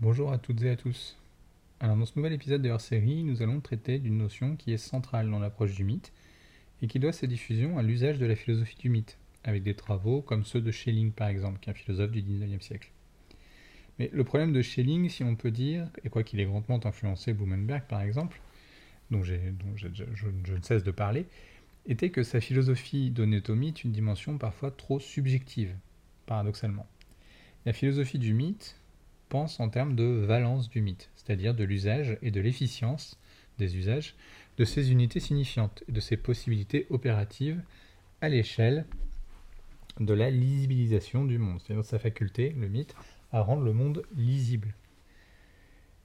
Bonjour à toutes et à tous. Alors dans ce nouvel épisode de Hors Séries, nous allons traiter d'une notion qui est centrale dans l'approche du mythe et qui doit sa diffusion à l'usage de la philosophie du mythe, avec des travaux comme ceux de Schelling par exemple, qui est un philosophe du 19e siècle. Mais le problème de Schelling, si on peut dire, et quoi qu'il ait grandement influencé Blumenberg par exemple, dont je ne cesse de parler, était que sa philosophie donnait au mythe une dimension parfois trop subjective, paradoxalement. La philosophie du mythe pense en termes de valence du mythe, c'est-à-dire de l'usage et de l'efficience des usages de ces unités signifiantes et de ces possibilités opératives à l'échelle de la lisibilisation du monde, c'est-à-dire de sa faculté, le mythe, à rendre le monde lisible.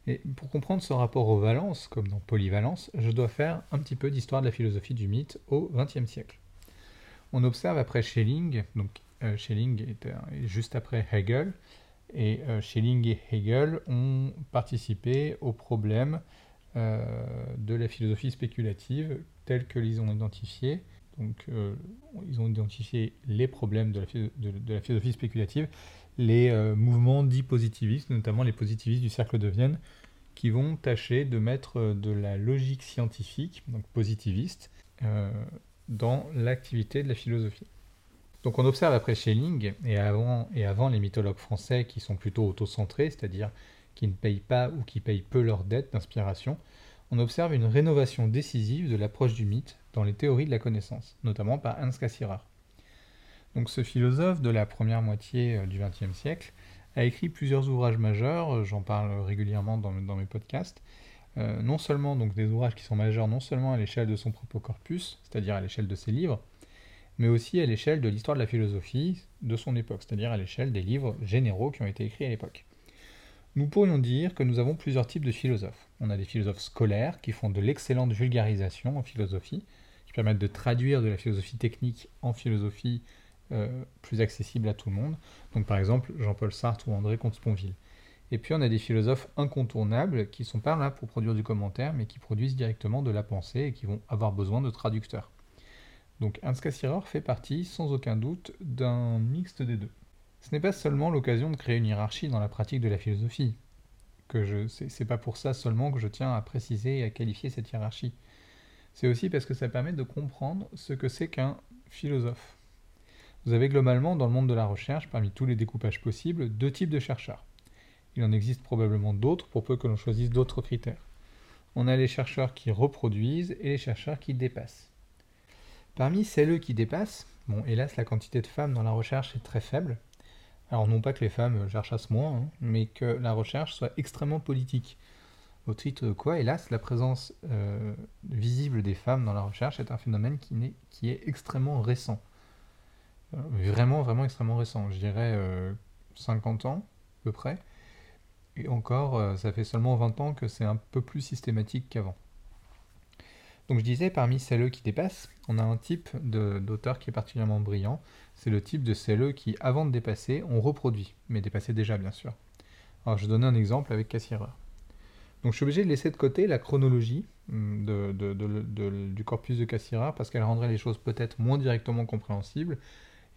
Et pour comprendre ce rapport aux valences, comme dans Polyvalence, je dois faire un petit peu d'histoire de la philosophie du mythe au XXe siècle. On observe après Schelling, donc Schelling est juste après Hegel, et Schelling et Hegel ont participé au problème de la philosophie spéculative telle que qu'ils ont identifié. Donc ils ont identifié les problèmes de la philosophie spéculative, les mouvements dits positivistes, notamment les positivistes du cercle de Vienne, qui vont tâcher de mettre de la logique scientifique, donc positiviste, dans l'activité de la philosophie. Donc on observe après Schelling et avant les mythologues français qui sont plutôt autocentrés, c'est-à-dire qui ne payent pas ou qui payent peu leurs dettes d'inspiration, on observe une rénovation décisive de l'approche du mythe dans les théories de la connaissance, notamment par Hans Cassirer. Donc ce philosophe de la première moitié du XXe siècle a écrit plusieurs ouvrages majeurs, j'en parle régulièrement dans mes podcasts, non seulement donc des ouvrages qui sont majeurs non seulement à l'échelle de son propre corpus, c'est-à-dire à l'échelle de ses livres, mais aussi à l'échelle de l'histoire de la philosophie de son époque, c'est-à-dire à l'échelle des livres généraux qui ont été écrits à l'époque. Nous pourrions dire que nous avons plusieurs types de philosophes. On a des philosophes scolaires qui font de l'excellente vulgarisation en philosophie, qui permettent de traduire de la philosophie technique en philosophie plus accessible à tout le monde, donc par exemple Jean-Paul Sartre ou André Comte-Sponville. Et puis on a des philosophes incontournables qui ne sont pas là pour produire du commentaire, mais qui produisent directement de la pensée et qui vont avoir besoin de traducteurs. Donc Ernst Cassirer fait partie, sans aucun doute, d'un mixte des deux. Ce n'est pas seulement l'occasion de créer une hiérarchie dans la pratique de la philosophie. C'est pas pour ça seulement que je tiens à préciser et à qualifier cette hiérarchie. C'est aussi parce que ça permet de comprendre ce que c'est qu'un philosophe. Vous avez globalement, dans le monde de la recherche, parmi tous les découpages possibles, deux types de chercheurs. Il en existe probablement d'autres, pour peu que l'on choisisse d'autres critères. On a les chercheurs qui reproduisent et les chercheurs qui dépassent. Parmi celles qui dépassent, hélas la quantité de femmes dans la recherche est très faible, alors non pas que les femmes cherchassent moins, mais que la recherche soit extrêmement politique, au titre de quoi, hélas, la présence visible des femmes dans la recherche est un phénomène qui est extrêmement récent, vraiment extrêmement récent, je dirais 50 ans à peu près, et encore ça fait seulement 20 ans que c'est un peu plus systématique qu'avant. Donc je disais, parmi celles qui dépassent, on a un type d'auteur qui est particulièrement brillant, c'est le type de celles qui, avant de dépasser, ont reproduit, mais dépassé déjà bien sûr. Alors je donne un exemple avec Cassirer. Donc je suis obligé de laisser de côté la chronologie du corpus de Cassirer, parce qu'elle rendrait les choses peut-être moins directement compréhensibles,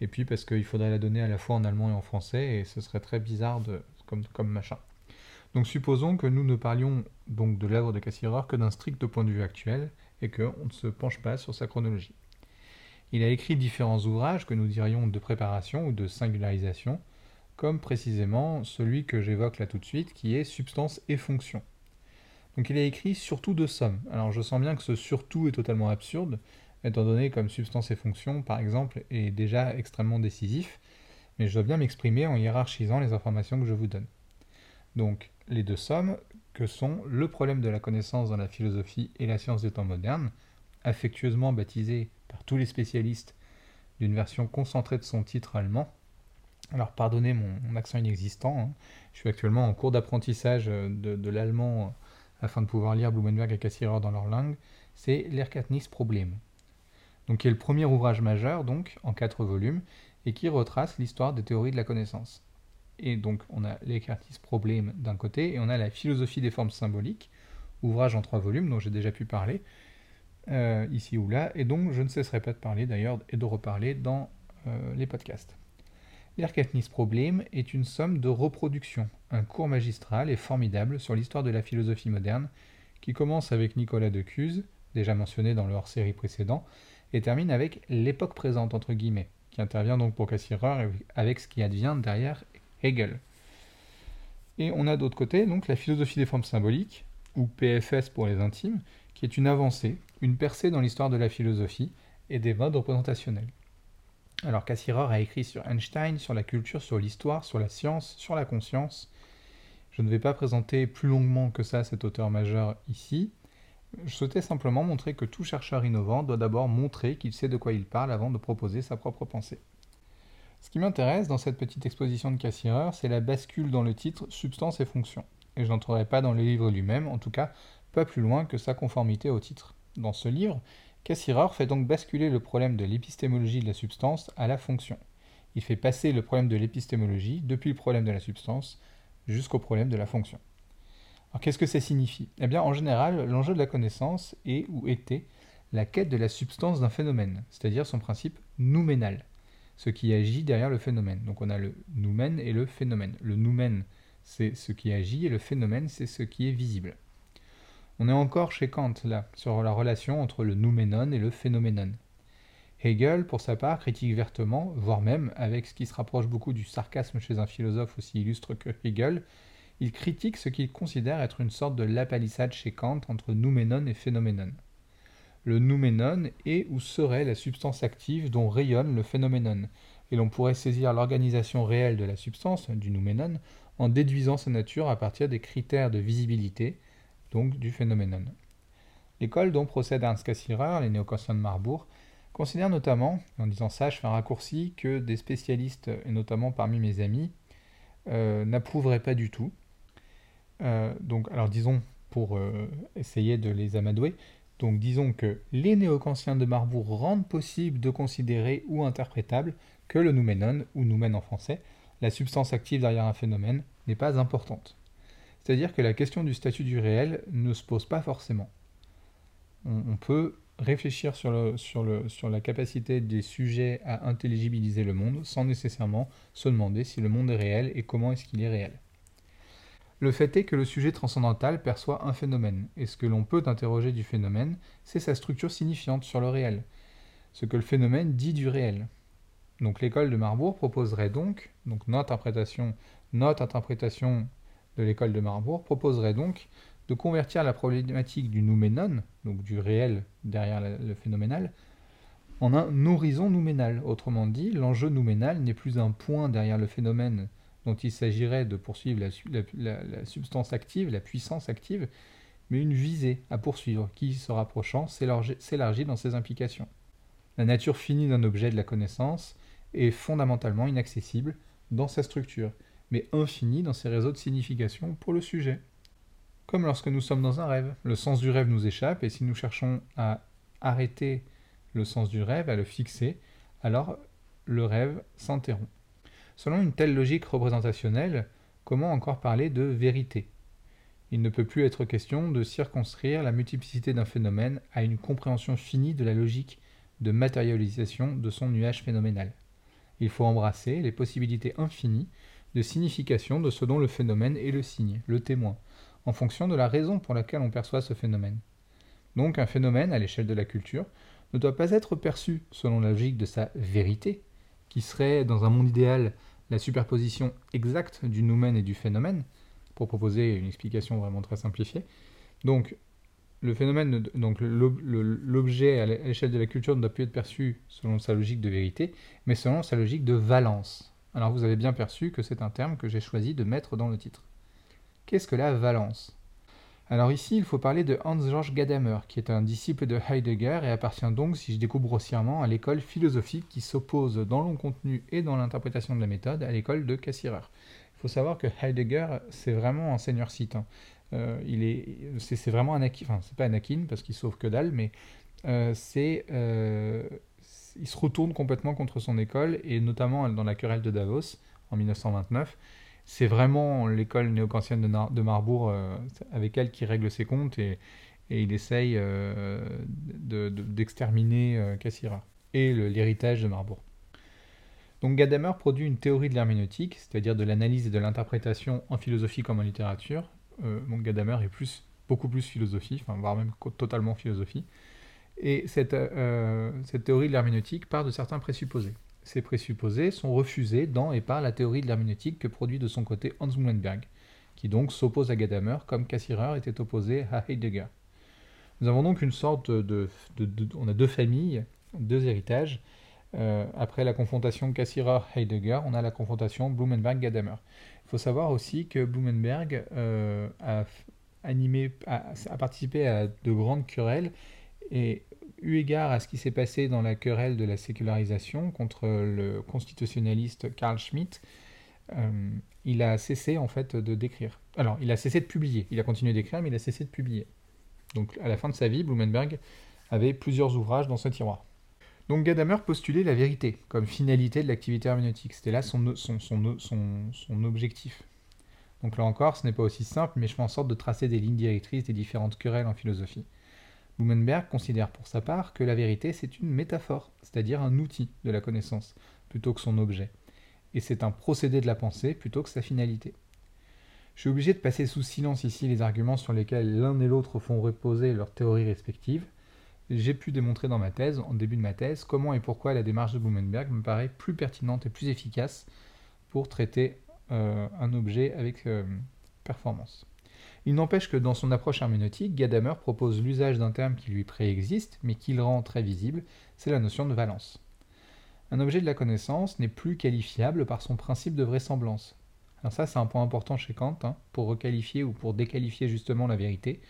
et puis parce qu'il faudrait la donner à la fois en allemand et en français, et ce serait très bizarre comme machin. Donc supposons que nous ne parlions donc de l'œuvre de Cassirer que d'un strict point de vue actuel, et qu'on ne se penche pas sur sa chronologie. Il a écrit différents ouvrages que nous dirions de préparation ou de singularisation, comme précisément celui que j'évoque là tout de suite, qui est « Substance et Fonction ». Donc il a écrit surtout deux sommes. Alors je sens bien que ce « surtout » est totalement absurde, étant donné comme « Substance et Fonction », par exemple, est déjà extrêmement décisif, mais je dois bien m'exprimer en hiérarchisant les informations que je vous donne. Donc les deux sommes, que sont le problème de la connaissance dans la philosophie et la science des temps modernes, affectueusement baptisé par tous les spécialistes d'une version concentrée de son titre allemand. Alors pardonnez mon accent inexistant, Je suis actuellement en cours d'apprentissage de l'allemand afin de pouvoir lire Blumenberg et Cassirer dans leur langue, c'est Lehrkräfteproblem. Donc qui est le premier ouvrage majeur, donc en 4 volumes, et qui retrace l'histoire des théories de la connaissance. Et donc on a Lehrkräfteproblem d'un côté, et on a la philosophie des formes symboliques, ouvrage en 3 volumes dont j'ai déjà pu parler, ici ou là, et donc je ne cesserai pas de parler d'ailleurs, et de reparler dans les podcasts. L'Erkenntnisproblem est une somme de reproductions, un cours magistral et formidable sur l'histoire de la philosophie moderne qui commence avec Nicolas de Cuse, déjà mentionné dans le hors-série précédent, et termine avec « l'époque présente » entre guillemets, qui intervient donc pour Cassirer avec ce qui advient derrière Hegel. Et on a d'autre côté donc la philosophie des formes symboliques, ou PFS pour les intimes, qui est une avancée, une percée dans l'histoire de la philosophie et des modes représentationnels. Alors Cassirer a écrit sur Einstein, sur la culture, sur l'histoire, sur la science, sur la conscience. Je ne vais pas présenter plus longuement que ça cet auteur majeur ici. Je souhaitais simplement montrer que tout chercheur innovant doit d'abord montrer qu'il sait de quoi il parle avant de proposer sa propre pensée. Ce qui m'intéresse dans cette petite exposition de Cassirer, c'est la bascule dans le titre « Substance et Fonction ». Et je n'entrerai pas dans le livre lui-même, en tout cas pas plus loin que sa conformité au titre. Dans ce livre, Cassirer fait donc basculer le problème de l'épistémologie de la substance à la fonction. Il fait passer le problème de l'épistémologie depuis le problème de la substance jusqu'au problème de la fonction. Alors qu'est-ce que ça signifie ? Eh bien en général, l'enjeu de la connaissance est ou était la quête de la substance d'un phénomène, c'est-à-dire son principe nouménal, ce qui agit derrière le phénomène. Donc on a le noumen et le phénomène. Le noumen, c'est ce qui agit, et le phénomène, c'est ce qui est visible. On est encore chez Kant, là, sur la relation entre le noumenon et le phénoménon. Hegel, pour sa part, critique vertement, voire même, avec ce qui se rapproche beaucoup du sarcasme chez un philosophe aussi illustre que Hegel, il critique ce qu'il considère être une sorte de lapalissade chez Kant entre noumenon et phénoménon. Le noumenon est ou serait la substance active dont rayonne le phénoménon, et l'on pourrait saisir l'organisation réelle de la substance, du noumenon, en déduisant sa nature à partir des critères de visibilité, donc du phénoménon. L'école dont procède Ernst Cassirer, les néo-kantiens de Marbourg, considère notamment, en disant ça je fais un raccourci, que des spécialistes, et notamment parmi mes amis, n'approuveraient pas du tout. Essayer de les amadouer, donc disons que les néo-kantiens de Marbourg rendent possible de considérer ou interprétable que le noumenon, ou noumen en français, la substance active derrière un phénomène, n'est pas importante. C'est-à-dire que la question du statut du réel ne se pose pas forcément. On peut réfléchir sur la capacité des sujets à intelligibiliser le monde sans nécessairement se demander si le monde est réel et comment est-ce qu'il est réel. Le fait est que le sujet transcendantal perçoit un phénomène, et ce que l'on peut interroger du phénomène, c'est sa structure signifiante sur le réel, ce que le phénomène dit du réel. Donc l'école de Marbourg proposerait donc notre interprétation de l'école de Marbourg proposerait donc de convertir la problématique du nouménon, donc du réel derrière le phénoménal, en un horizon nouménal. Autrement dit, l'enjeu nouménal n'est plus un point derrière le phénomène dont il s'agirait de poursuivre la substance active, la puissance active, mais une visée à poursuivre qui, se rapprochant, s'élargit dans ses implications. La nature finie d'un objet de la connaissance est fondamentalement inaccessible dans sa structure, mais infini dans ses réseaux de signification pour le sujet. Comme lorsque nous sommes dans un rêve, le sens du rêve nous échappe, et si nous cherchons à arrêter le sens du rêve, à le fixer, alors le rêve s'interrompt. Selon une telle logique représentationnelle, comment encore parler de vérité ? Il ne peut plus être question de circonscrire la multiplicité d'un phénomène à une compréhension finie de la logique de matérialisation de son nuage phénoménal. Il faut embrasser les possibilités infinies de signification de ce dont le phénomène est le signe, le témoin, en fonction de la raison pour laquelle on perçoit ce phénomène. Donc un phénomène, à l'échelle de la culture, ne doit pas être perçu selon la logique de sa vérité, qui serait, dans un monde idéal, la superposition exacte du noumen et du phénomène, pour proposer une explication vraiment très simplifiée. L'objet à l'échelle de la culture ne doit plus être perçu selon sa logique de vérité, mais selon sa logique de valence. Alors vous avez bien perçu que c'est un terme que j'ai choisi de mettre dans le titre. Qu'est-ce que la valence ? Alors ici, il faut parler de Hans Georg Gadamer, qui est un disciple de Heidegger et appartient donc, si je découpe grossièrement, à l'école philosophique qui s'oppose dans le contenu et dans l'interprétation de la méthode à l'école de Cassirer. Il faut savoir que Heidegger, c'est vraiment un seigneur scythe. C'est vraiment Anakin, enfin c'est pas Anakin parce qu'il sauve que dalle, mais il se retourne complètement contre son école, et notamment dans la querelle de Davos en 1929. C'est vraiment l'école néo-kantienne de Marbourg avec elle qui règle ses comptes, et il essaye d'exterminer Cassirer et l'héritage de Marbourg. Donc Gadamer produit une théorie de l'herméneutique, c'est-à-dire de l'analyse et de l'interprétation en philosophie comme en littérature. Donc Gadamer est beaucoup plus philosophie, voire même totalement philosophie. Et cette théorie de l'herméneutique part de certains présupposés. Ces présupposés sont refusés dans et par la théorie de l'herméneutique que produit de son côté Hans Blumenberg, qui donc s'oppose à Gadamer comme Cassirer était opposé à Heidegger. Nous avons donc une sorte on a deux familles, deux héritages. Après la confrontation Cassirer-Heidegger, on a la confrontation Blumenberg-Gadamer. Il faut savoir aussi que Blumenberg a participé à de grandes querelles, et eu égard à ce qui s'est passé dans la querelle de la sécularisation contre le constitutionnaliste Karl Schmitt, il a cessé en fait de d'écrire. Alors, il a cessé de publier. Il a continué d'écrire, mais il a cessé de publier. Donc, à la fin de sa vie, Blumenberg avait plusieurs ouvrages dans ce tiroir. Donc, Gadamer postulait la vérité comme finalité de l'activité herméneutique. C'était là son objectif. Donc là encore, ce n'est pas aussi simple, mais je fais en sorte de tracer des lignes directrices des différentes querelles en philosophie. Blumenberg considère pour sa part que la vérité, c'est une métaphore, c'est-à-dire un outil de la connaissance, plutôt que son objet. Et c'est un procédé de la pensée plutôt que sa finalité. Je suis obligé de passer sous silence ici les arguments sur lesquels l'un et l'autre font reposer leurs théories respectives. J'ai pu démontrer dans ma thèse, en début de ma thèse, comment et pourquoi la démarche de Blumenberg me paraît plus pertinente et plus efficace pour traiter un objet avec performance. Il n'empêche que dans son approche herméneutique, Gadamer propose l'usage d'un terme qui lui préexiste, mais qu'il rend très visible, c'est la notion de valence. Un objet de la connaissance n'est plus qualifiable par son principe de vraisemblance. Alors ça, c'est un point important chez Kant, pour requalifier ou pour déqualifier justement la vérité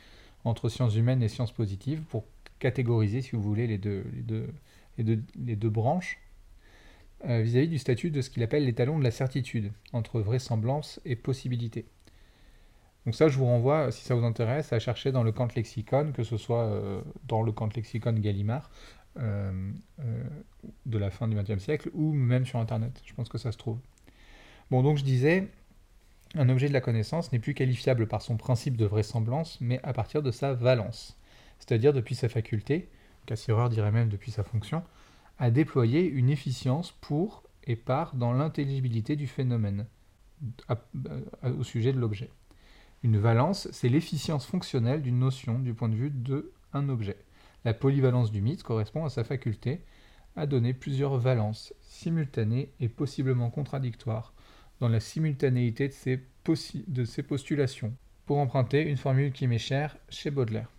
entre sciences humaines et sciences positives, pour catégoriser, si vous voulez, les deux branches vis-à-vis du statut de ce qu'il appelle l'étalon de la certitude, entre vraisemblance et possibilité. Donc ça, je vous renvoie, si ça vous intéresse, à chercher dans le Kant-Lexicon, que ce soit dans le Kant-Lexicon Gallimard de la fin du XXe siècle, ou même sur Internet, je pense que ça se trouve. Bon, donc je disais, un objet de la connaissance n'est plus qualifiable par son principe de vraisemblance, mais à partir de sa valence, c'est-à-dire depuis sa faculté, Cassirer dirait même depuis sa fonction, à déployer une efficience pour et par dans l'intelligibilité du phénomène au sujet de l'objet. Une valence, c'est l'efficience fonctionnelle d'une notion du point de vue d'un objet. La polyvalence du mythe correspond à sa faculté à donner plusieurs valences simultanées et possiblement contradictoires dans la simultanéité de ses postulations, pour emprunter une formule qui m'est chère chez Baudelaire.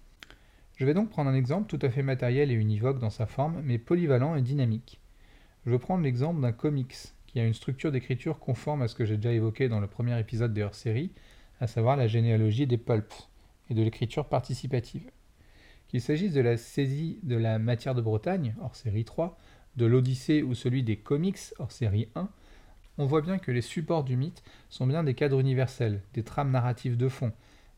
Je vais donc prendre un exemple tout à fait matériel et univoque dans sa forme, mais polyvalent et dynamique. Je vais prendre l'exemple d'un comics qui a une structure d'écriture conforme à ce que j'ai déjà évoqué dans le premier épisode des Hors Séries, à savoir la généalogie des pulps et de l'écriture participative. Qu'il s'agisse de la saisie de la matière de Bretagne, hors série 3, de l'Odyssée ou celui des comics, hors série 1, on voit bien que les supports du mythe sont bien des cadres universels, des trames narratives de fond,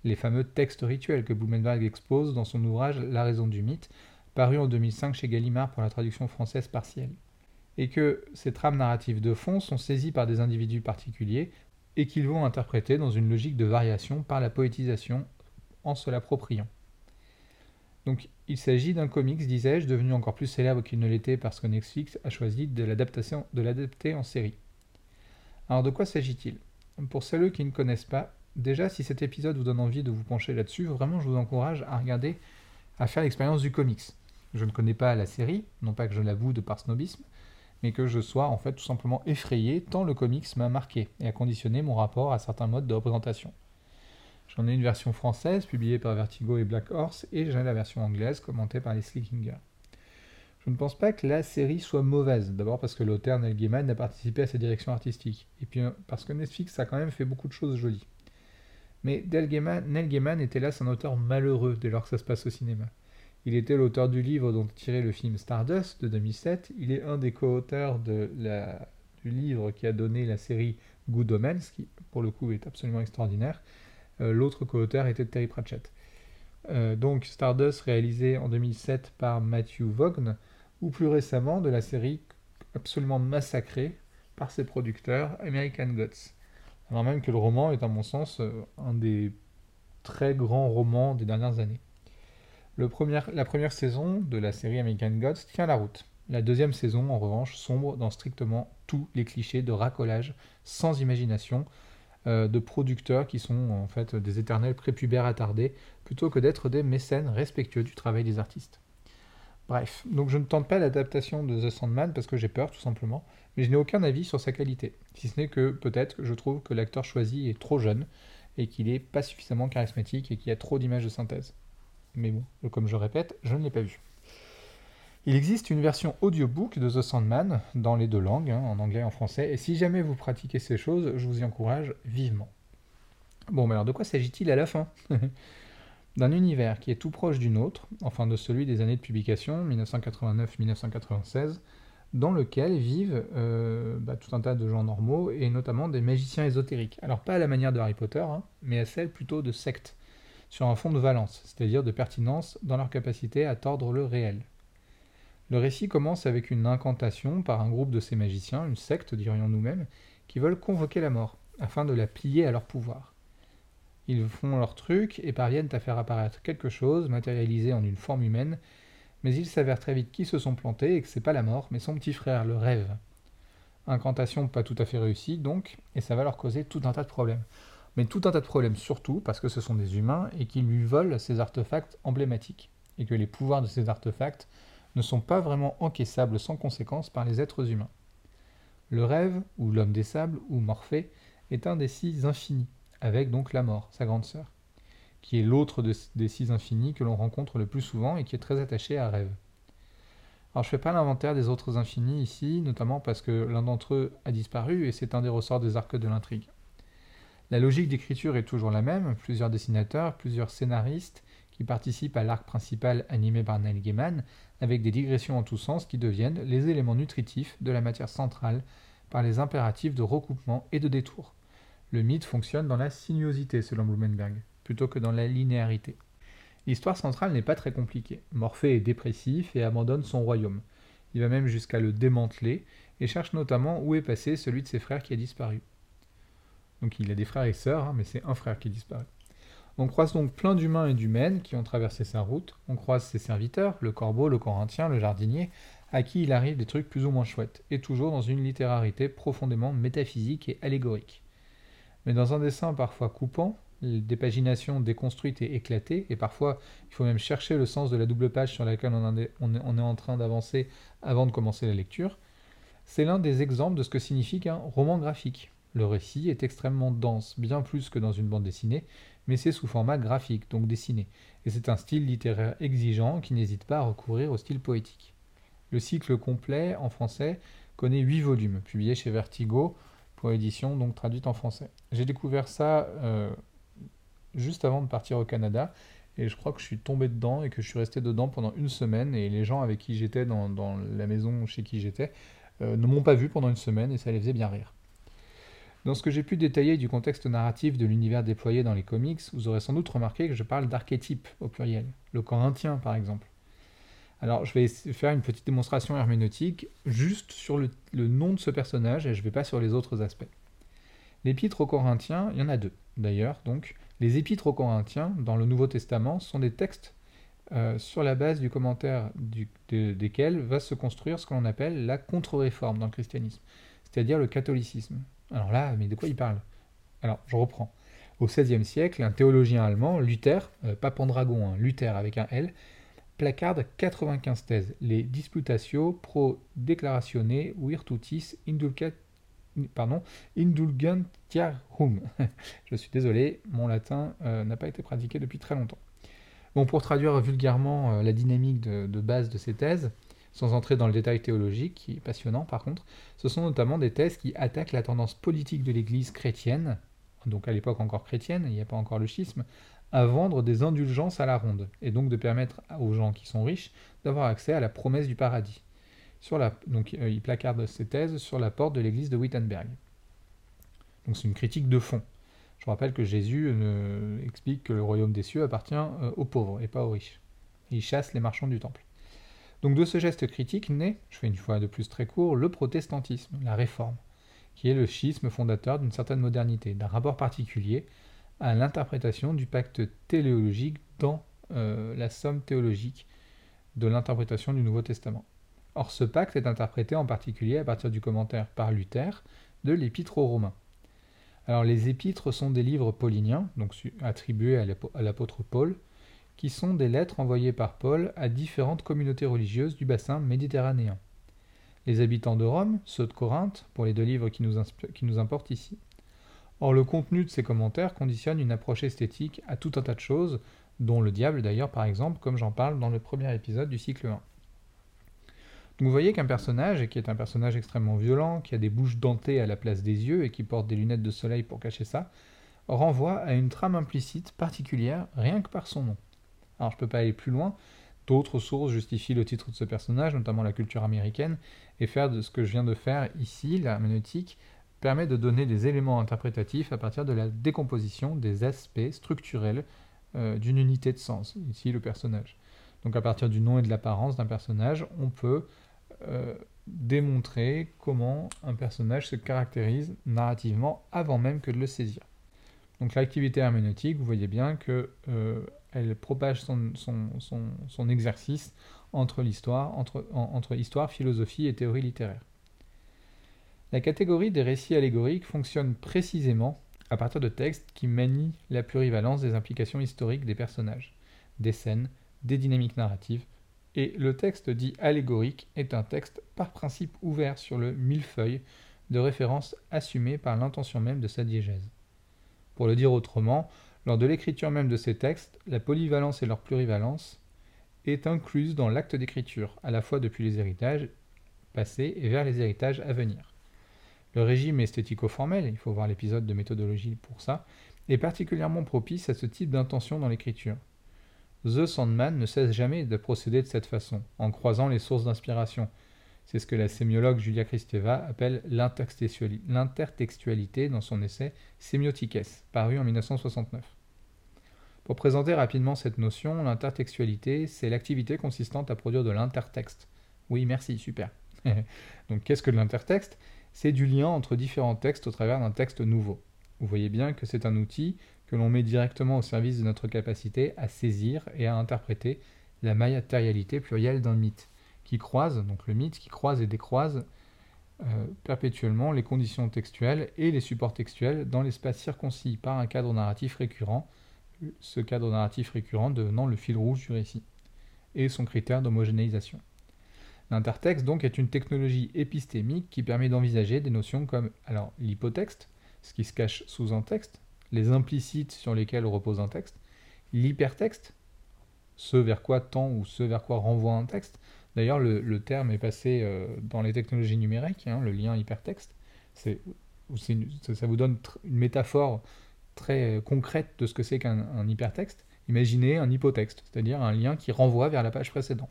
les fameux textes rituels que Blumenberg expose dans son ouvrage « La raison du mythe », paru en 2005 chez Gallimard pour la traduction française partielle. Et que ces trames narratives de fond sont saisies par des individus particuliers, et qu'ils vont interpréter dans une logique de variation par la poétisation en se l'appropriant. Donc il s'agit d'un comics, disais-je, devenu encore plus célèbre qu'il ne l'était parce que Netflix a choisi de l'adapter en série. Alors de quoi s'agit-il ? Pour ceux qui ne connaissent pas, déjà si cet épisode vous donne envie de vous pencher là-dessus, vraiment je vous encourage à faire l'expérience du comics. Je ne connais pas la série, non pas que je l'avoue de par snobisme, mais que je sois en fait tout simplement effrayé tant le comics m'a marqué et a conditionné mon rapport à certains modes de représentation. J'en ai une version française publiée par Vertigo et Black Horse, et j'ai la version anglaise commentée par les Slickinger. Je ne pense pas que la série soit mauvaise, d'abord parce que l'auteur Neil Gaiman a participé à sa direction artistique, et puis parce que Netflix a quand même fait beaucoup de choses jolies. Mais Neil Gaiman est hélas un auteur malheureux dès lors que ça se passe au cinéma. Il était l'auteur du livre dont tirait le film Stardust de 2007, il est un des co-auteurs du livre qui a donné la série Good Omens, qui pour le coup est absolument extraordinaire, l'autre co-auteur était Terry Pratchett. Donc Stardust réalisé en 2007 par Matthew Vaughn, ou plus récemment de la série absolument massacrée par ses producteurs American Gods. Alors même que le roman est à mon sens un des très grands romans des dernières années. La première saison de la série American Gods tient la route, La deuxième saison, en revanche, sombre dans strictement tous les clichés de racolage sans imagination de producteurs qui sont en fait des éternels prépubères attardés plutôt que d'être des mécènes respectueux du travail des artistes. Bref, donc je ne tente pas l'adaptation de The Sandman parce que j'ai peur tout simplement, mais je n'ai aucun avis sur sa qualité, si ce n'est que peut-être je trouve que l'acteur choisi est trop jeune et qu'il n'est pas suffisamment charismatique et qu'il y a trop d'images de synthèse. Mais bon, comme je répète, je ne l'ai pas vu. Il existe une version audiobook de The Sandman dans les deux langues, hein, en anglais et en français, et si jamais vous pratiquez ces choses, je vous y encourage vivement. Bon, mais alors de quoi s'agit-il à la fin ? D'un univers qui est tout proche du nôtre, enfin de celui des années de publication, 1989-1996, dans lequel vivent tout un tas de gens normaux, et notamment des magiciens ésotériques. Alors pas à la manière de Harry Potter, hein, mais à celle plutôt de secte, sur un fond de valence, c'est-à-dire de pertinence dans leur capacité à tordre le réel. Le récit commence avec une incantation par un groupe de ces magiciens, une secte dirions nous-mêmes, qui veulent convoquer la mort, afin de la plier à leur pouvoir. Ils font leur truc et parviennent à faire apparaître quelque chose, matérialisé en une forme humaine, mais il s'avère très vite qu'ils se sont plantés et que c'est pas la mort, mais son petit frère, le rêve. Incantation pas tout à fait réussie donc, et ça va leur causer tout un tas de problèmes. Mais tout un tas de problèmes surtout parce que ce sont des humains et qu'ils lui volent ses artefacts emblématiques, et que les pouvoirs de ces artefacts ne sont pas vraiment encaissables sans conséquence par les êtres humains. Le rêve, ou l'homme des sables, ou Morphée, est un des six infinis, avec donc la mort, sa grande sœur, qui est l'autre des six infinis que l'on rencontre le plus souvent et qui est très attaché à Rêve. Alors je ne fais pas l'inventaire des autres infinis ici, notamment parce que l'un d'entre eux a disparu et c'est un des ressorts des arcs de l'intrigue. La logique d'écriture est toujours la même, plusieurs dessinateurs, plusieurs scénaristes qui participent à l'arc principal animé par Neil Gaiman, avec des digressions en tous sens qui deviennent les éléments nutritifs de la matière centrale par les impératifs de recoupement et de détour. Le mythe fonctionne dans la sinuosité, selon Blumenberg, plutôt que dans la linéarité. L'histoire centrale n'est pas très compliquée. Morphée est dépressif et abandonne son royaume. Il va même jusqu'à le démanteler et cherche notamment où est passé celui de ses frères qui a disparu. Donc il a des frères et sœurs, hein, mais c'est un frère qui a disparu. On croise donc plein d'humains et d'humaines qui ont traversé sa route. On croise ses serviteurs, le corbeau, le corinthien, le jardinier, à qui il arrive des trucs plus ou moins chouettes, et toujours dans une littérarité profondément métaphysique et allégorique. Mais dans un dessin parfois coupant, des paginations déconstruites et éclatées, et parfois il faut même chercher le sens de la double page sur laquelle on est en train d'avancer avant de commencer la lecture, c'est l'un des exemples de ce que signifie un roman graphique. Le récit est extrêmement dense, bien plus que dans une bande dessinée, mais c'est sous format graphique, donc dessiné, et c'est un style littéraire exigeant qui n'hésite pas à recourir au style poétique. Le cycle complet, en français, connaît 8 volumes, publiés chez Vertigo, pour édition, donc traduite en français. J'ai découvert ça juste avant de partir au Canada, et je crois que je suis tombé dedans, et que je suis resté dedans pendant une semaine, et les gens avec qui j'étais dans la maison chez qui j'étais ne m'ont pas vu pendant une semaine, et ça les faisait bien rire. Dans ce que j'ai pu détailler du contexte narratif de l'univers déployé dans les comics, vous aurez sans doute remarqué que je parle d'archétypes au pluriel, le corinthien par exemple. Alors je vais faire une petite démonstration herméneutique juste sur le nom de ce personnage et je ne vais pas sur les autres aspects. L'épître aux Corinthiens, il y en a deux d'ailleurs, donc les épîtres aux Corinthiens dans le Nouveau Testament sont des textes sur la base du commentaire desquels va se construire ce que l'on appelle la contre-réforme dans le christianisme, c'est-à-dire le catholicisme. Alors là, mais de quoi il parle ? Alors, je reprends. Au XVIe siècle, un théologien allemand, Luther, pas Pendragon, hein, Luther avec un L, placarde 95 thèses, les Disputatio pro declaratione virtutis indulgentiarum. Je suis désolé, mon latin n'a pas été pratiqué depuis très longtemps. Bon, pour traduire vulgairement la dynamique de base de ces thèses, sans entrer dans le détail théologique, qui est passionnant par contre, ce sont notamment des thèses qui attaquent la tendance politique de l'Église chrétienne, donc à l'époque encore chrétienne, il n'y a pas encore le schisme, à vendre des indulgences à la ronde, et donc de permettre aux gens qui sont riches d'avoir accès à la promesse du paradis. Donc il placarde ces thèses sur la porte de l'église de Wittenberg. Donc c'est une critique de fond. Je rappelle que Jésus explique que le royaume des cieux appartient aux pauvres et pas aux riches. Et il chasse les marchands du temple. Donc de ce geste critique naît, je fais une fois de plus très court, le protestantisme, la réforme, qui est le schisme fondateur d'une certaine modernité, d'un rapport particulier à l'interprétation du pacte téléologique dans la somme théologique de l'interprétation du Nouveau Testament. Or ce pacte est interprété en particulier à partir du commentaire par Luther de l'Épître aux Romains. Alors les Épîtres sont des livres pauliniens, donc attribués à l'apôtre Paul, qui sont des lettres envoyées par Paul à différentes communautés religieuses du bassin méditerranéen. Les habitants de Rome, ceux de Corinthe, pour les deux livres qui nous importent ici. Or le contenu de ces commentaires conditionne une approche esthétique à tout un tas de choses, dont le diable d'ailleurs par exemple, comme j'en parle dans le premier épisode du cycle 1. Donc vous voyez qu'un personnage, et qui est un personnage extrêmement violent, qui a des bouches dentées à la place des yeux et qui porte des lunettes de soleil pour cacher ça, renvoie à une trame implicite particulière rien que par son nom. Alors je ne peux pas aller plus loin, d'autres sources justifient le titre de ce personnage, notamment la culture américaine, et faire de ce que je viens de faire ici, l'herméneutique, permet de donner des éléments interprétatifs à partir de la décomposition des aspects structurels d'une unité de sens, ici le personnage. Donc à partir du nom et de l'apparence d'un personnage, on peut démontrer comment un personnage se caractérise narrativement avant même que de le saisir. Donc l'activité herméneutique, vous voyez bien que elle propage son exercice entre histoire, philosophie et théorie littéraire. La catégorie des récits allégoriques fonctionne précisément à partir de textes qui manient la plurivalence des implications historiques des personnages, des scènes, des dynamiques narratives, et le texte dit allégorique est un texte par principe ouvert sur le millefeuille de références assumées par l'intention même de sa diégèse. Pour le dire autrement, lors de l'écriture même de ces textes, la polyvalence et leur plurivalence est incluse dans l'acte d'écriture, à la fois depuis les héritages passés et vers les héritages à venir. Le régime esthético-formel, il faut voir l'épisode de méthodologie pour ça, est particulièrement propice à ce type d'intention dans l'écriture. The Sandman ne cesse jamais de procéder de cette façon, en croisant les sources d'inspiration. C'est ce que la sémiologue Julia Kristeva appelle l'intertextualité dans son essai Sémiotiques, paru en 1969. Pour présenter rapidement cette notion, l'intertextualité, c'est l'activité consistante à produire de l'intertexte. Oui, merci, super. Donc qu'est-ce que de l'intertexte ? C'est du lien entre différents textes au travers d'un texte nouveau. Vous voyez bien que c'est un outil que l'on met directement au service de notre capacité à saisir et à interpréter la matérialité plurielle d'un mythe. Le mythe qui croise et décroise perpétuellement les conditions textuelles et les supports textuels dans l'espace circoncis par un cadre narratif récurrent, ce cadre narratif récurrent devenant le fil rouge du récit, et son critère d'homogénéisation. L'intertexte donc est une technologie épistémique qui permet d'envisager des notions comme l'hypotexte, ce qui se cache sous un texte, les implicites sur lesquels repose un texte, l'hypertexte, ce vers quoi tend ou ce vers quoi renvoie un texte. D'ailleurs, le terme est passé dans les technologies numériques, le lien hypertexte. Ça vous donne une métaphore très concrète de ce que c'est qu'un hypertexte. Imaginez un hypotexte, c'est-à-dire un lien qui renvoie vers la page précédente,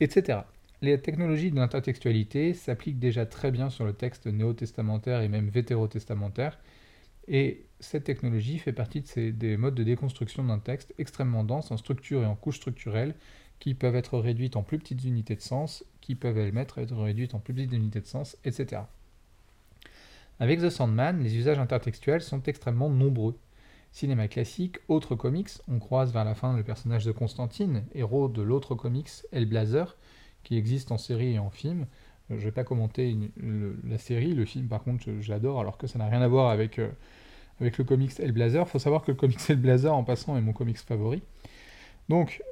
etc. Les technologies de l'intertextualité s'appliquent déjà très bien sur le texte néo-testamentaire et même vétérotestamentaire, et cette technologie fait partie des modes de déconstruction d'un texte extrêmement dense en structure et en couche structurelle, qui peuvent être réduites en plus petites unités de sens, etc. Avec The Sandman, les usages intertextuels sont extrêmement nombreux. Cinéma classique, autres comics, on croise vers la fin le personnage de Constantine, héros de l'autre comics, Hellblazer, qui existe en série et en film. Je ne vais pas commenter la série, le film par contre je l'adore, alors que ça n'a rien à voir avec le comics Hellblazer. Il faut savoir que le comics Hellblazer, en passant, est mon comics favori. Donc,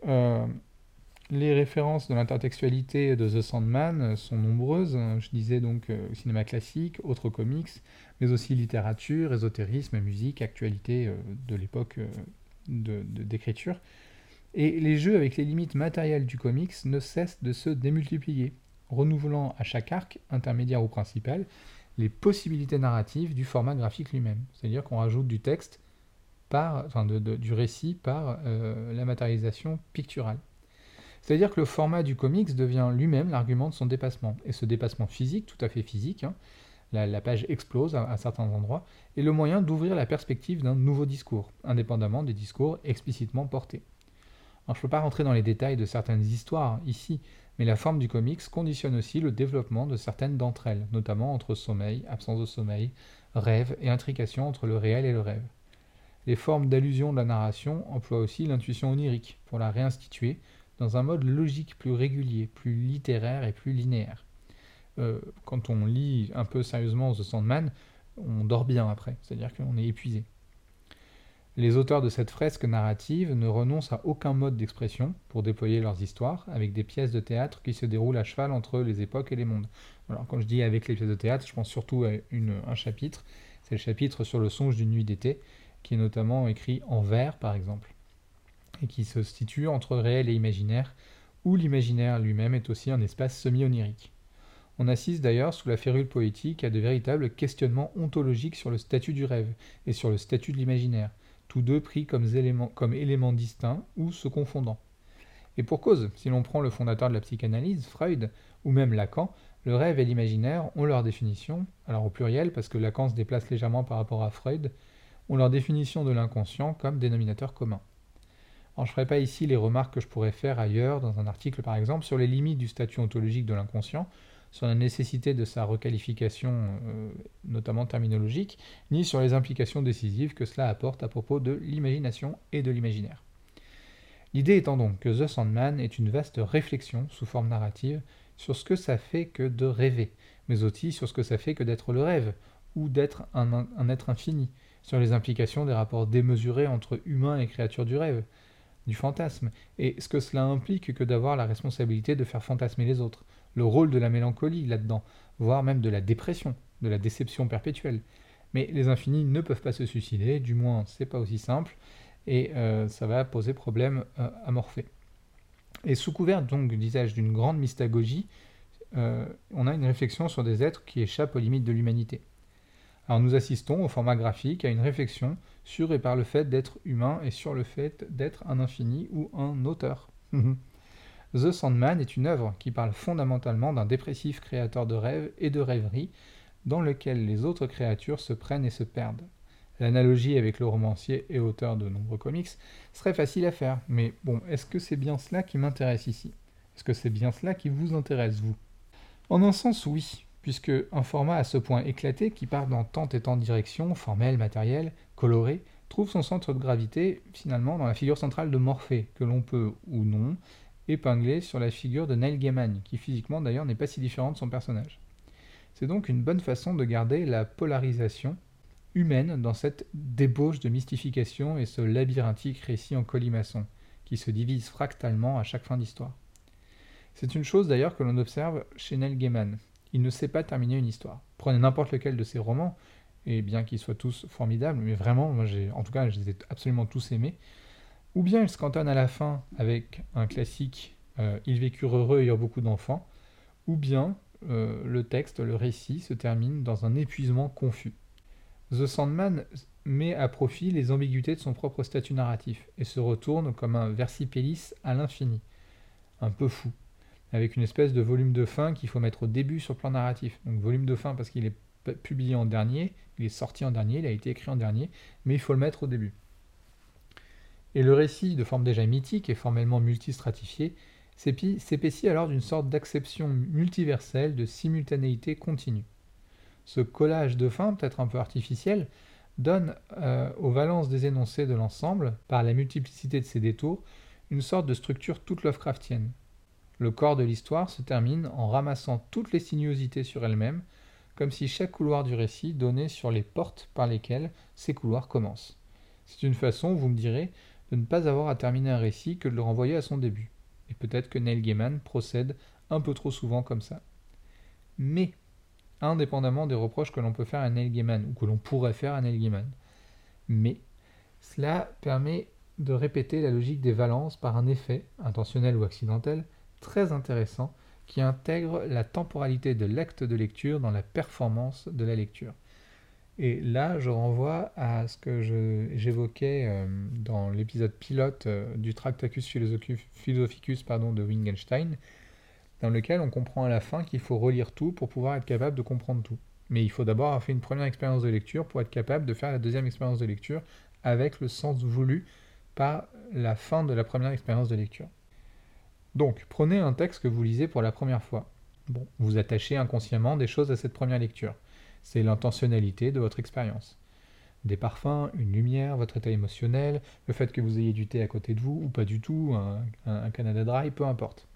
les références de l'intertextualité de The Sandman sont nombreuses, je disais donc cinéma classique, autres comics, mais aussi littérature, ésotérisme, musique, actualité de l'époque d'écriture. Et les jeux avec les limites matérielles du comics ne cessent de se démultiplier, renouvelant à chaque arc, intermédiaire ou principal, les possibilités narratives du format graphique lui-même. C'est-à-dire qu'on rajoute du texte, du récit par la matérialisation picturale. C'est-à-dire que le format du comics devient lui-même l'argument de son dépassement. Et ce dépassement physique, tout à fait physique, la page explose à certains endroits, est le moyen d'ouvrir la perspective d'un nouveau discours, indépendamment des discours explicitement portés. Alors, je ne peux pas rentrer dans les détails de certaines histoires ici, mais la forme du comics conditionne aussi le développement de certaines d'entre elles, notamment entre sommeil, absence de sommeil, rêve et intrication entre le réel et le rêve. Les formes d'allusion de la narration emploient aussi l'intuition onirique pour la réinstituer, dans un mode logique plus régulier, plus littéraire et plus linéaire. Quand on lit un peu sérieusement The Sandman, on dort bien après, c'est-à-dire qu'on est épuisé. Les auteurs de cette fresque narrative ne renoncent à aucun mode d'expression pour déployer leurs histoires, avec des pièces de théâtre qui se déroulent à cheval entre les époques et les mondes. Alors quand je dis avec les pièces de théâtre, je pense surtout à un chapitre, c'est le chapitre sur le songe d'une nuit d'été, qui est notamment écrit en vers par exemple, et qui se situe entre réel et imaginaire, où l'imaginaire lui-même est aussi un espace semi-onirique. On assiste d'ailleurs sous la férule poétique à de véritables questionnements ontologiques sur le statut du rêve et sur le statut de l'imaginaire, tous deux pris comme éléments distincts ou se confondant. Et pour cause, si l'on prend le fondateur de la psychanalyse, Freud, ou même Lacan, le rêve et l'imaginaire ont leur définition, alors au pluriel parce que Lacan se déplace légèrement par rapport à Freud, ont leur définition de l'inconscient comme dénominateur commun. Alors, je ne ferai pas ici les remarques que je pourrais faire ailleurs, dans un article par exemple, sur les limites du statut ontologique de l'inconscient, sur la nécessité de sa requalification, notamment terminologique, ni sur les implications décisives que cela apporte à propos de l'imagination et de l'imaginaire. L'idée étant donc que The Sandman est une vaste réflexion sous forme narrative sur ce que ça fait que de rêver, mais aussi sur ce que ça fait que d'être le rêve, ou d'être un être infini, sur les implications des rapports démesurés entre humains et créatures du rêve, du fantasme, et ce que cela implique que d'avoir la responsabilité de faire fantasmer les autres, le rôle de la mélancolie là-dedans, voire même de la dépression, de la déception perpétuelle. Mais les infinis ne peuvent pas se suicider, du moins c'est pas aussi simple, et ça va poser problème à Morphée. Et sous couvert donc, disais-je, d'une grande mystagogie, on a une réflexion sur des êtres qui échappent aux limites de l'humanité. Alors nous assistons au format graphique à une réflexion sur et par le fait d'être humain et sur le fait d'être un infini ou un auteur. The Sandman est une œuvre qui parle fondamentalement d'un dépressif créateur de rêves et de rêveries dans lequel les autres créatures se prennent et se perdent. L'analogie avec le romancier et auteur de nombreux comics serait facile à faire, mais bon, est-ce que c'est bien cela qui m'intéresse ici ? Est-ce que c'est bien cela qui vous intéresse, vous ? En un sens, oui, puisque un format à ce point éclaté qui part dans tant et tant de directions, formelles, matérielles, colorées, trouve son centre de gravité finalement dans la figure centrale de Morphée, que l'on peut ou non épinglé sur la figure de Neil Gaiman, qui physiquement d'ailleurs n'est pas si différent de son personnage. C'est donc une bonne façon de garder la polarisation humaine dans cette débauche de mystification et ce labyrinthique récit en colimaçon, qui se divise fractalement à chaque fin d'histoire. C'est une chose d'ailleurs que l'on observe chez Neil Gaiman. Il ne sait pas terminer une histoire. Prenez n'importe lequel de ses romans, et bien qu'ils soient tous formidables, mais vraiment, moi en tout cas je les ai absolument tous aimés, ou bien il se cantonne à la fin avec un classique « Ils vécurent heureux et eurent beaucoup d'enfants », ou bien le texte, le récit, se termine dans un épuisement confus. The Sandman met à profit les ambiguïtés de son propre statut narratif, et se retourne comme un versipellis à l'infini, un peu fou, avec une espèce de volume de fin qu'il faut mettre au début sur le plan narratif. Donc volume de fin parce qu'il est publié en dernier, il est sorti en dernier, il a été écrit en dernier, mais il faut le mettre au début. Et le récit, de forme déjà mythique et formellement multistratifié, s'épaissit alors d'une sorte d'acception multiverselle de simultanéité continue. Ce collage de fin, peut-être un peu artificiel, donne aux valences des énoncés de l'ensemble, par la multiplicité de ses détours, une sorte de structure toute Lovecraftienne. Le corps de l'histoire se termine en ramassant toutes les sinuosités sur elle-même, comme si chaque couloir du récit donnait sur les portes par lesquelles ces couloirs commencent. C'est une façon, vous me direz, de ne pas avoir à terminer un récit que de le renvoyer à son début. Et peut-être que Neil Gaiman procède un peu trop souvent comme ça. Mais, indépendamment des reproches que l'on peut faire à Neil Gaiman, ou que l'on pourrait faire à Neil Gaiman, mais cela permet de répéter la logique des valences par un effet, intentionnel ou accidentel, très intéressant, qui intègre la temporalité de l'acte de lecture dans la performance de la lecture. Et là, je renvoie à ce que j'évoquais dans l'épisode pilote du Tractatus Philosophicus de Wittgenstein, dans lequel on comprend à la fin qu'il faut relire tout pour pouvoir être capable de comprendre tout. Mais il faut d'abord avoir fait une première expérience de lecture pour être capable de faire la deuxième expérience de lecture avec le sens voulu par la fin de la première expérience de lecture. Donc, prenez un texte que vous lisez pour la première fois. Bon, vous attachez inconsciemment des choses à cette première lecture. C'est l'intentionnalité de votre expérience. des parfums, une lumière, votre état émotionnel, le fait que vous ayez du thé à côté de vous, ou pas du tout, un Canada Dry, peu importe.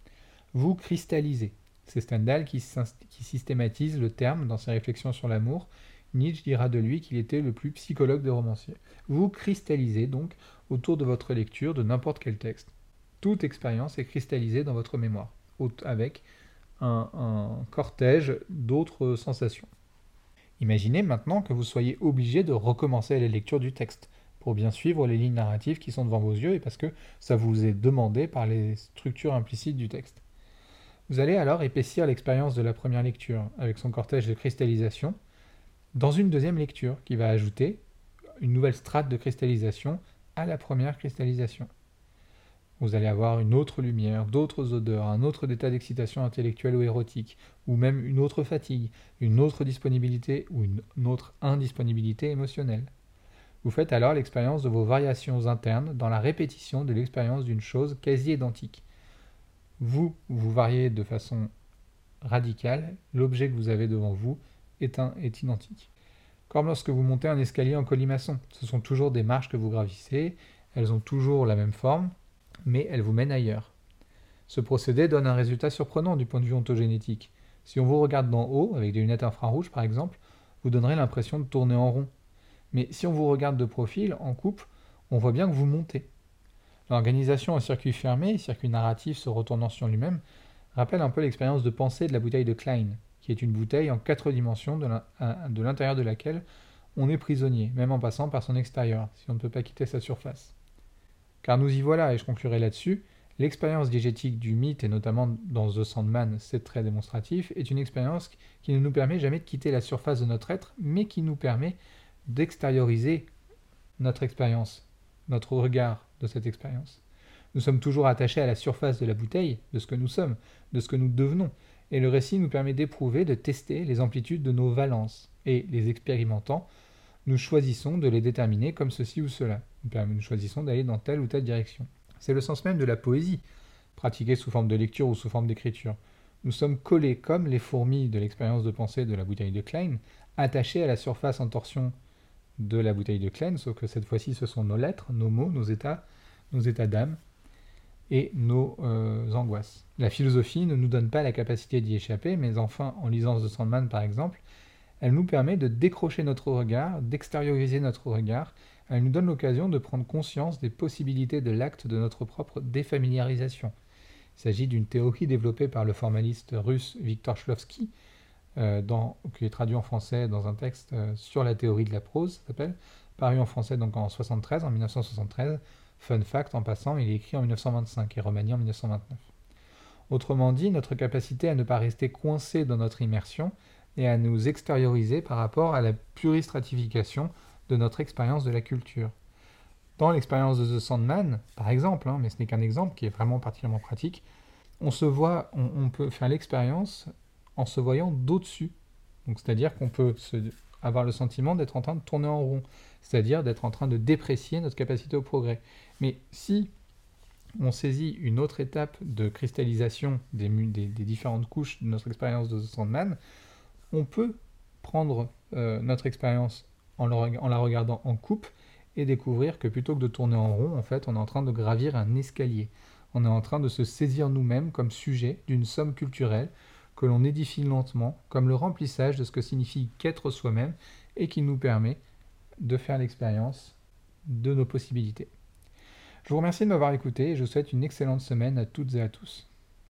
Vous cristallisez. C'est Stendhal qui systématise le terme dans ses réflexions sur l'amour. Nietzsche dira de lui qu'il était le plus psychologue des romanciers. Vous cristallisez donc autour de votre lecture de n'importe quel texte. Toute expérience est cristallisée dans votre mémoire, avec un cortège d'autres sensations. Imaginez maintenant que vous soyez obligé de recommencer la lecture du texte pour bien suivre les lignes narratives qui sont devant vos yeux et parce que ça vous est demandé par les structures implicites du texte. Vous allez alors épaissir l'expérience de la première lecture avec son cortège de cristallisation dans une deuxième lecture qui va ajouter une nouvelle strate de cristallisation à la première cristallisation. Vous allez avoir une autre lumière, d'autres odeurs, un autre état d'excitation intellectuelle ou érotique, ou même une autre fatigue, une autre disponibilité ou une autre indisponibilité émotionnelle. Vous faites alors l'expérience de vos variations internes dans la répétition de l'expérience d'une chose quasi identique. Vous variez de façon radicale, l'objet que vous avez devant vous est identique. Comme lorsque vous montez un escalier en colimaçon, ce sont toujours des marches que vous gravissez, elles ont toujours la même forme, mais elle vous mène ailleurs. Ce procédé donne un résultat surprenant du point de vue ontogénétique. Si on vous regarde d'en haut, avec des lunettes infrarouges par exemple, vous donnerez l'impression de tourner en rond. Mais si on vous regarde de profil, en coupe, on voit bien que vous montez. L'organisation en circuit fermé, circuit narratif se retournant sur lui-même, rappelle un peu l'expérience de pensée de la bouteille de Klein, qui est une bouteille en 4 dimensions de l'intérieur de laquelle on est prisonnier, même en passant par son extérieur, si on ne peut pas quitter sa surface. Car nous y voilà, et je conclurai là-dessus, l'expérience diégétique du mythe, et notamment dans The Sandman, c'est très démonstratif, est une expérience qui ne nous permet jamais de quitter la surface de notre être, mais qui nous permet d'extérioriser notre expérience, notre regard de cette expérience. Nous sommes toujours attachés à la surface de la bouteille, de ce que nous sommes, de ce que nous devenons, et le récit nous permet d'éprouver, de tester les amplitudes de nos valences, et les expérimentant, nous choisissons de les déterminer comme ceci ou cela. Nous choisissons d'aller dans telle ou telle direction. C'est le sens même de la poésie, pratiquée sous forme de lecture ou sous forme d'écriture. Nous sommes collés, comme les fourmis de l'expérience de pensée de la bouteille de Klein, attachés à la surface en torsion de la bouteille de Klein, sauf que cette fois-ci ce sont nos lettres, nos mots, nos états d'âme et nos angoisses. La philosophie ne nous donne pas la capacité d'y échapper, mais enfin, en lisant The Sandman par exemple, elle nous permet de décrocher notre regard, d'extérioriser notre regard. Elle nous donne l'occasion de prendre conscience des possibilités de l'acte de notre propre défamiliarisation. Il s'agit d'une théorie développée par le formaliste russe Viktor Shklovsky, qui est traduit en français dans un texte sur la théorie de la prose, ça s'appelle, paru en français donc en 1973. Fun fact, en passant, il est écrit en 1925 et remanié en 1929. Autrement dit, notre capacité à ne pas rester coincé dans notre immersion et à nous extérioriser par rapport à la pluristratification de notre expérience de la culture. Dans l'expérience de The Sandman, par exemple, mais ce n'est qu'un exemple qui est vraiment particulièrement pratique, on peut faire l'expérience en se voyant d'au-dessus. Donc, c'est-à-dire qu'on peut avoir le sentiment d'être en train de tourner en rond, c'est-à-dire d'être en train de déprécier notre capacité au progrès. Mais si on saisit une autre étape de cristallisation des différentes couches de notre expérience de The Sandman, on peut prendre notre expérience en la regardant en coupe et découvrir que plutôt que de tourner en rond, en fait, on est en train de gravir un escalier. On est en train de se saisir nous-mêmes comme sujet d'une somme culturelle que l'on édifie lentement, comme le remplissage de ce que signifie qu'être soi-même et qui nous permet de faire l'expérience de nos possibilités. Je vous remercie de m'avoir écouté et je vous souhaite une excellente semaine à toutes et à tous.